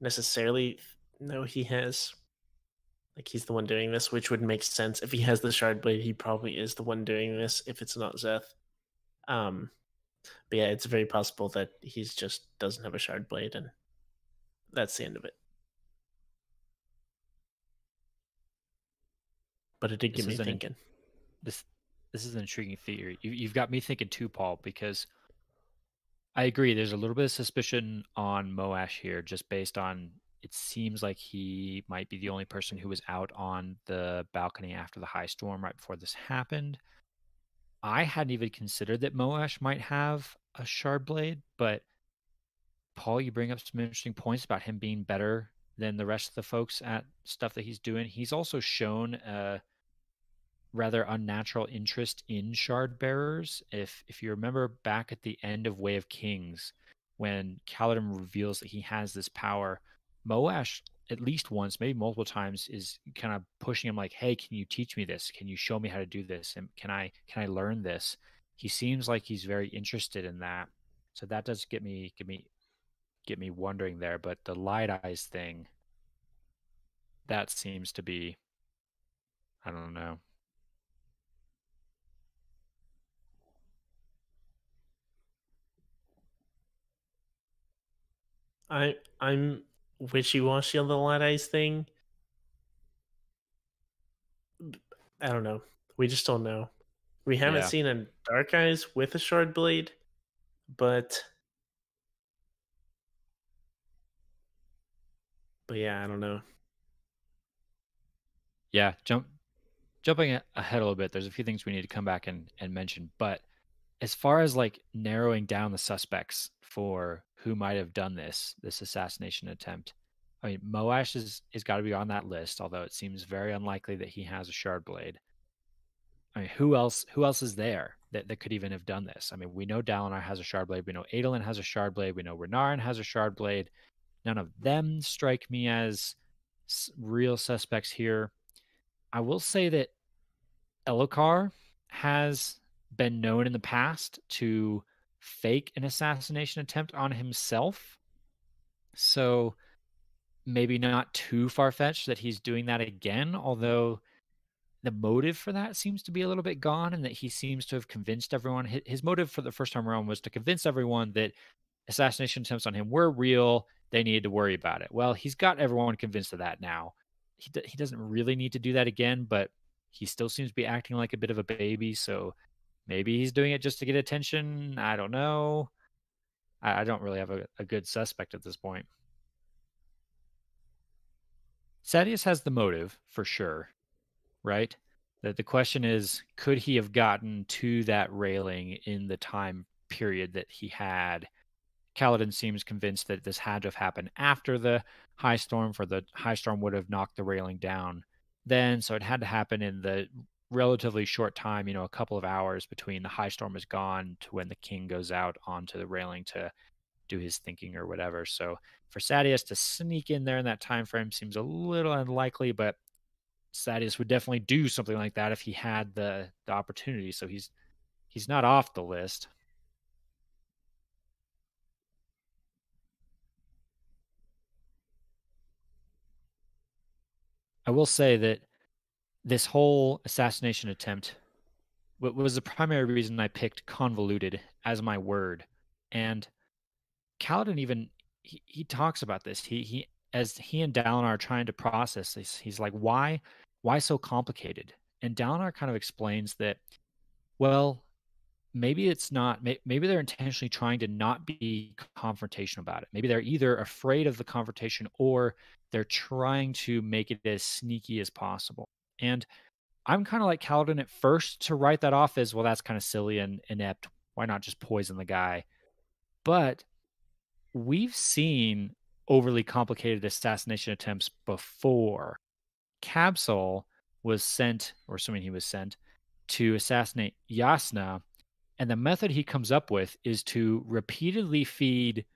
necessarily know he has. Like, he's the one doing this, which would make sense. If he has the shard blade, he probably is the one doing this, if it's not Szeth. Um, but yeah, it's very possible that he just doesn't have a shard blade, and that's the end of it. But it did get me thinking. An, this this is an intriguing theory. You, you've got me thinking too, Paul, because I agree. There's a little bit of suspicion on Moash here, just based on it seems like he might be the only person who was out on the balcony after the high storm right before this happened. I hadn't even considered that Moash might have a shard blade, but Paul, you bring up some interesting points about him being better than the rest of the folks at stuff that he's doing. He's also shown a rather unnatural interest in shard bearers. If if you remember back at the end of Way of Kings, when Kaladin reveals that he has this power, Moash at least once, maybe multiple times, is kind of pushing him like, hey, can you teach me this? Can you show me how to do this? And can I can I learn this? He seems like he's very interested in that. So that does get me get me get me wondering there, but the light eyes thing, that seems to be, I don't know. I I'm wishy-washy on the light eyes thing. I don't know. We just don't know. We haven't yeah. seen a dark eyes with a shard blade, but but yeah, I don't know. Yeah, jump jumping ahead a little bit. There's a few things we need to come back and and mention, but as far as like narrowing down the suspects for who might have done this, this assassination attempt, I mean, Moash is, is got to be on that list, although it seems very unlikely that he has a shard blade. I mean, who else, who else is there that, that could even have done this? I mean, we know Dalinar has a shard blade. We know Adolin has a shard blade. We know Renarin has a shard blade. None of them strike me as real suspects here. I will say that Elokar has been known in the past to fake an assassination attempt on himself. So maybe not too far-fetched that he's doing that again, although the motive for that seems to be a little bit gone, and that he seems to have convinced everyone. His motive for the first time around was to convince everyone that assassination attempts on him were real. They needed to worry about it. Well, he's got everyone convinced of that now. He, d he doesn't really need to do that again, but he still seems to be acting like a bit of a baby, so Maybe he's doing it just to get attention. I don't know. I, I don't really have a, a good suspect at this point. Sadeas has the motive, for sure, right? That the question is, could he have gotten to that railing in the time period that he had? Kaladin seems convinced that this had to have happened after the high storm, for the high storm would have knocked the railing down then, so it had to happen in the relatively short time, you know, a couple of hours between the high storm is gone to when the king goes out onto the railing to do his thinking or whatever. So for Sadeas to sneak in there in that time frame seems a little unlikely, but Sadeas would definitely do something like that if he had the, the opportunity. So he's he's not off the list. I will say that this whole assassination attempt was the primary reason I picked convoluted as my word. And Kaladin even, he, he talks about this. He, he as he and Dalinar are trying to process this, he's like, why, why so complicated? And Dalinar kind of explains that, well, maybe it's not, maybe they're intentionally trying to not be confrontational about it. Maybe they're either afraid of the confrontation or they're trying to make it as sneaky as possible. And I'm kind of like Kaladin at first to write that off as, well, that's kind of silly and inept. Why not just poison the guy? But we've seen overly complicated assassination attempts before. Cabsal was sent, or assuming he was sent, to assassinate Jasnah. And the method he comes up with is to repeatedly feed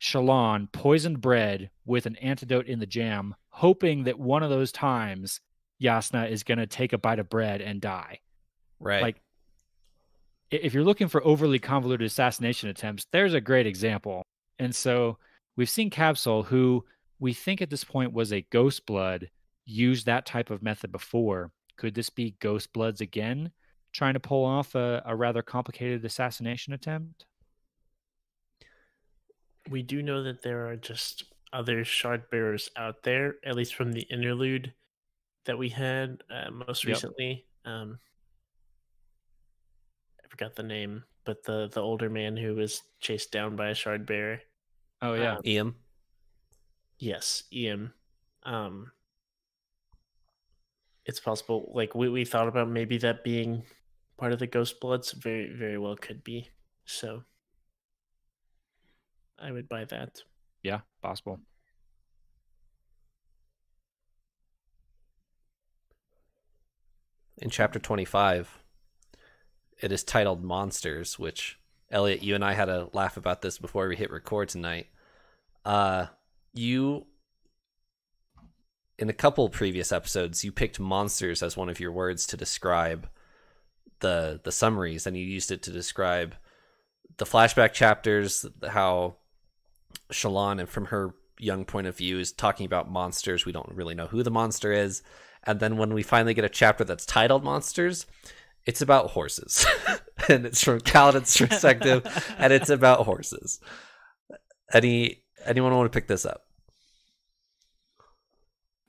Shallan poisoned bread with an antidote in the jam, hoping that one of those times Jasnah is going to take a bite of bread and die. Right. Like, if you're looking for overly convoluted assassination attempts, there's a great example. And so we've seen Cabsal, who we think at this point was a Ghost Blood, use that type of method before. Could this be Ghost Bloods again, trying to pull off a, a rather complicated assassination attempt? We do know that there are just other shard bearers out there, at least from the interlude that we had uh, most recently. Yep. Um, I forgot the name, but the, the older man who was chased down by a shard bearer. Oh, yeah. Um, Eam. Yes, Eam. Um, it's possible. Like, we, we thought about maybe that being part of the Ghost Bloods. Very, very well could be. So I would buy that. Yeah, possible. In chapter twenty-five, it is titled Monsters, which, Elliot, you and I had a laugh about this before we hit record tonight. Uh, you, in a couple previous episodes, you picked monsters as one of your words to describe the the summaries, and you used it to describe the flashback chapters, how Shallan, and from her young point of view, is talking about monsters. We don't really know who the monster is. And then when we finally get a chapter that's titled Monsters, it's about horses. And it's from Kaladin's perspective, and it's about horses. Any Anyone want to pick this up?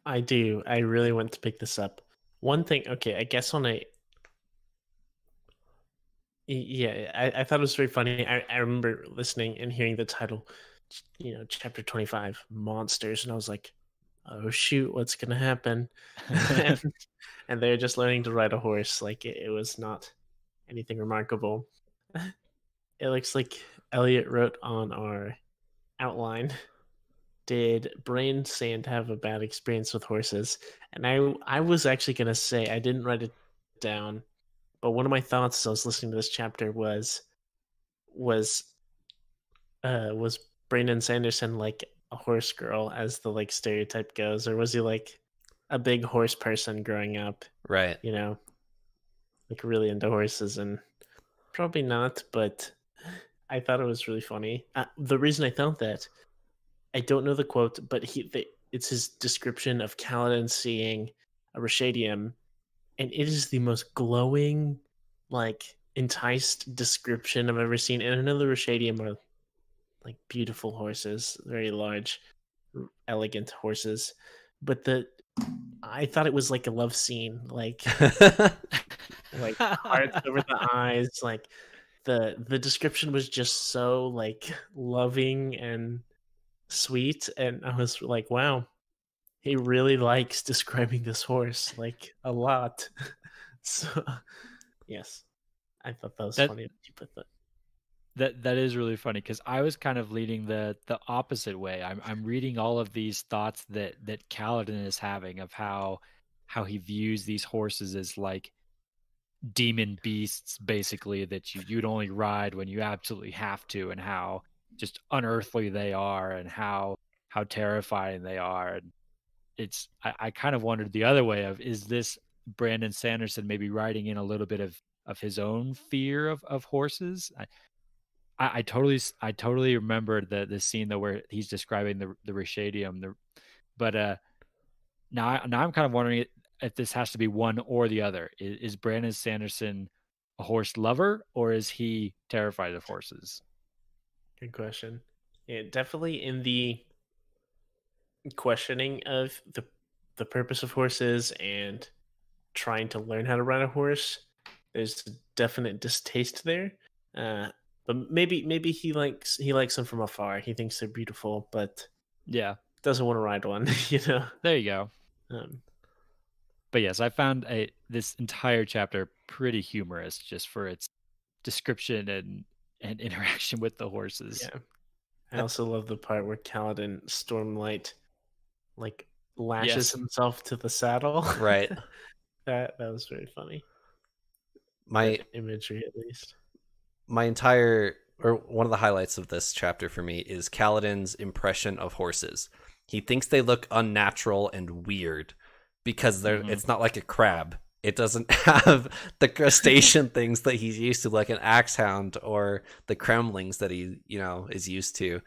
I do. I really want to pick this up. One thing, okay, I guess on a... Yeah, I, I thought it was very funny. I, I remember listening and hearing the title, you know, chapter twenty-five, Monsters, and I was like, oh shoot, what's gonna happen? and, and they're just learning to ride a horse. Like it, it was not anything remarkable. It looks like Elliot wrote on our outline, did Brain Sand have a bad experience with horses? And I I was actually gonna say, I didn't write it down, but one of my thoughts as I was listening to this chapter was was uh was Brandon Sanderson like a horse girl, as the like stereotype goes, or was he like a big horse person growing up? Right. You know, like really into horses, and probably not, but I thought it was really funny. Uh, the reason I thought that, I don't know the quote, but he the, it's his description of Kaladin seeing a Rashadium, and it is the most glowing, like enticed description I've ever seen. And another Rashadium are like beautiful horses, very large, elegant horses. But the, I thought it was like a love scene, like like hearts over the eyes. Like the the description was just so like loving and sweet, and I was like, wow, he really likes describing this horse like a lot. So yes, I thought that was that, funny that you put that. That that is really funny, because I was kind of leading the the opposite way. I'm I'm reading all of these thoughts that that Kaladin is having of how how he views these horses as like demon beasts, basically, that you, you'd only ride when you absolutely have to, and how just unearthly they are, and how how terrifying they are. And it's I, I kind of wondered the other way of, is this Brandon Sanderson maybe writing in a little bit of of his own fear of of horses? I, I, I totally I totally remember the the scene though where he's describing the the Rashadium, the but uh now I, now I'm kind of wondering if this has to be one or the other. Is, is Brandon Sanderson a horse lover, or is he terrified of horses? Good question. Yeah, definitely in the questioning of the the purpose of horses and trying to learn how to ride a horse, there's a definite distaste there. Uh, but maybe maybe he likes he likes them from afar. He thinks they're beautiful, but yeah, doesn't want to ride one. You know. There you go. Um, but yes, I found a, this entire chapter pretty humorous, just for its description and and interaction with the horses. Yeah. I also love the part where Kaladin Stormlight like lashes yes. himself to the saddle. Right. That that was very funny. My Good imagery, at least. My entire, or one of the highlights of this chapter for me, is Kaladin's impression of horses. He thinks they look unnatural and weird because they're. Mm-hmm. It's not like a crab. It doesn't have the crustacean things that he's used to, like an axe hound or the kremlings that he, you know, is used to.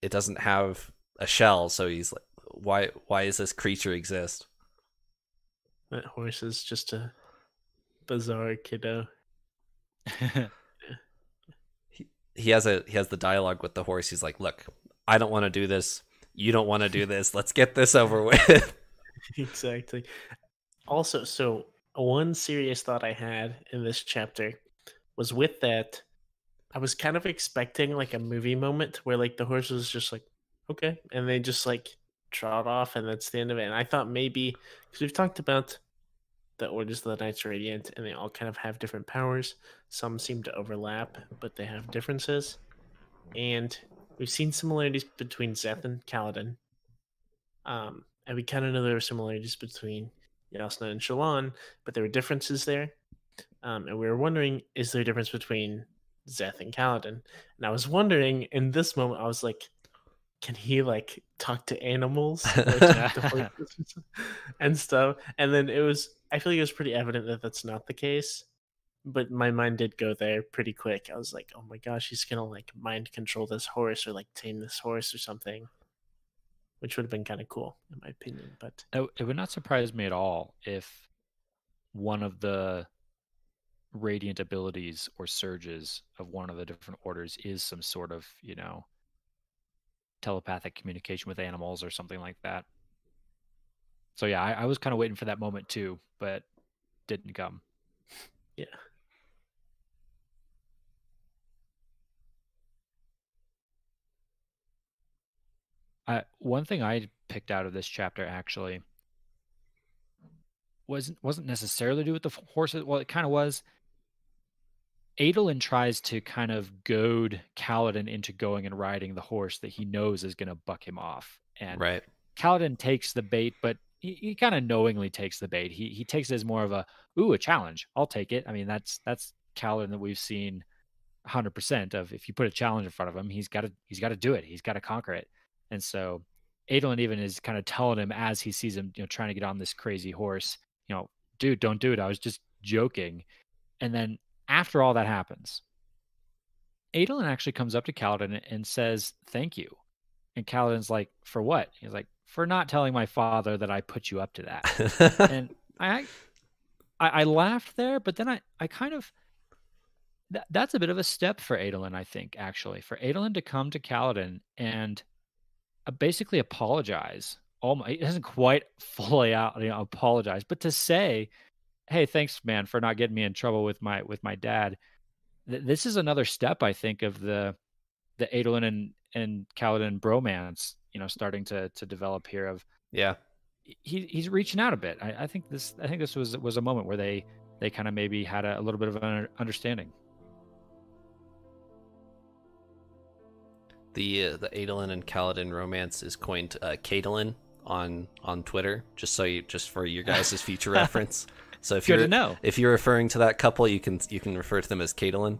It doesn't have a shell, so he's like, why? Why does this creature exist? That horse is just a bizarre kiddo. he, he has a he has the dialogue with the horse. He's like, "Look, I don't want to do this. You don't want to do this. Let's get this over with." Exactly. Also, so one serious thought I had in this chapter was with that, I was kind of expecting like a movie moment where like the horse was just like, okay, and they just like trot off, and that's the end of it. And I thought maybe, because we've talked about the orders of the Knights Radiant, and they all kind of have different powers. Some seem to overlap, but they have differences. And we've seen similarities between Szeth and Kaladin. Um, and we kind of know there were similarities between Jasnah and Shallan, but there were differences there. Um, and we were wondering, is there a difference between Szeth and Kaladin? And I was wondering, in this moment, I was like, can he like talk to animals like, talk to and stuff? And then it was, I feel like it was pretty evident that that's not the case, but my mind did go there pretty quick. I was like, oh my gosh, he's going to like mind control this horse or like tame this horse or something, which would have been kind of cool in my opinion. But it would not surprise me at all if one of the radiant abilities or surges of one of the different orders is some sort of, you know, telepathic communication with animals or something like that. So yeah, I, I was kind of waiting for that moment too, but didn't come. Yeah. I, one thing I picked out of this chapter actually wasn't wasn't necessarily to do with the horses. Well, it kind of was. Adolin tries to kind of goad Kaladin into going and riding the horse that he knows is going to buck him off. And right. Kaladin takes the bait, but he, he kind of knowingly takes the bait. He he takes it as more of a, ooh, a challenge. I'll take it. I mean, that's that's Kaladin that we've seen one hundred percent of. If you put a challenge in front of him, he's got to he's got to do it. He's got to conquer it. And so Adolin even is kind of telling him as he sees him, you know, trying to get on this crazy horse, you know, dude, don't do it. I was just joking. And then after all that happens, Adolin actually comes up to Kaladin and says, thank you. And Kaladin's like, for what? He's like, for not telling my father that I put you up to that. And I, I I laughed there, but then I, I kind of, that, that's a bit of a step for Adolin, I think, actually. For Adolin to come to Kaladin and basically apologize. Almost, it doesn't quite fully out, you know, apologize, but to say, hey, thanks, man, for not getting me in trouble with my with my dad. Th- this is another step, I think, of the the Adolin and and Kaladin bromance, you know, starting to to develop here. Of yeah, he he's reaching out a bit. I, I think this I think this was was a moment where they they kind of maybe had a, a little bit of an understanding. The uh, the Adolin and Kaladin romance is coined uh, Kadelin on on Twitter, just so you just for your guys' future reference. So if you're know. if you're referring to that couple, you can you can refer to them as Kadelin.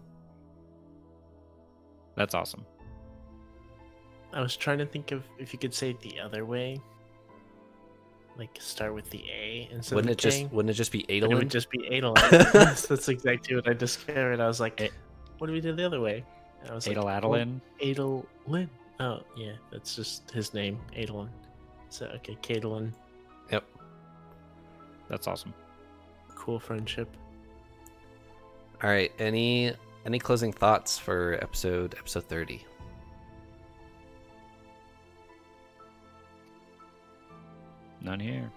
That's awesome. I was trying to think of if you could say it the other way, like start with the A instead wouldn't of it the just K. Wouldn't it just be Adolin? It would just be Adolin. that's, that's exactly what I discovered. I was like, hey, what do we do the other way? I was Adel like, Adolin. Adolin. Adolin. Oh yeah, that's just his name, Adolin. So okay, Kadelin. Yep. That's awesome. Cool friendship. All right. Any any closing thoughts for episode episode thirty? None here.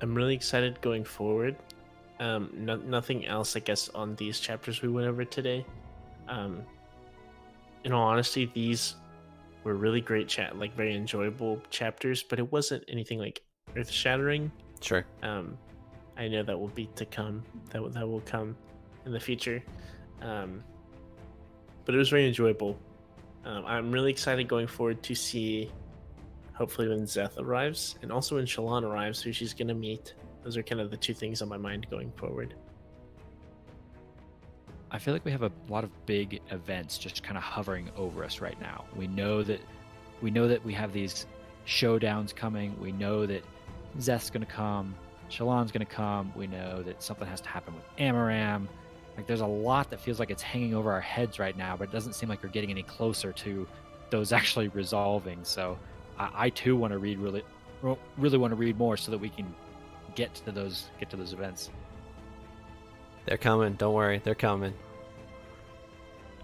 I'm really excited going forward. Um, no, nothing else, I guess, on these chapters we went over today. Um, in all honesty, these were really great chat, like very enjoyable chapters, but it wasn't anything like earth-shattering. Sure. Um, I know that will be to come. That will, that will come in the future. Um, but it was very enjoyable. Um, I'm really excited going forward to see, hopefully, when Szeth arrives, and also when Shallan arrives, who she's going to meet. Those are kind of the two things on my mind going forward. I feel like we have a lot of big events just kind of hovering over us right now. We know that we know that we have these showdowns coming. We know that Szeth's going to come. Shallan's going to come. We know that something has to happen with Amaram. Like, there's a lot that feels like it's hanging over our heads right now, but it doesn't seem like we're getting any closer to those actually resolving. So I, I too want to read really, really want to read more so that we can get to those, get to those events. They're coming. Don't worry. They're coming.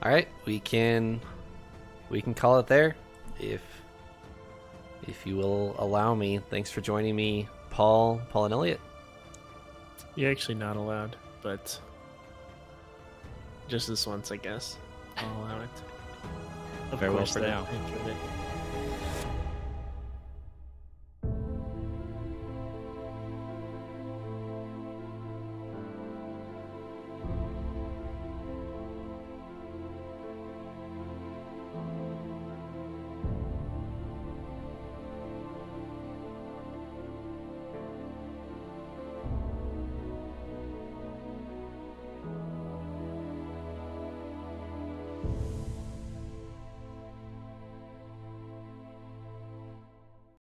All right. We can, we can call it there. If, if you will allow me, thanks for joining me, Paul, Paul and Elliot. You're actually not allowed, but just this once, I guess. I'll allow it. Very well for now.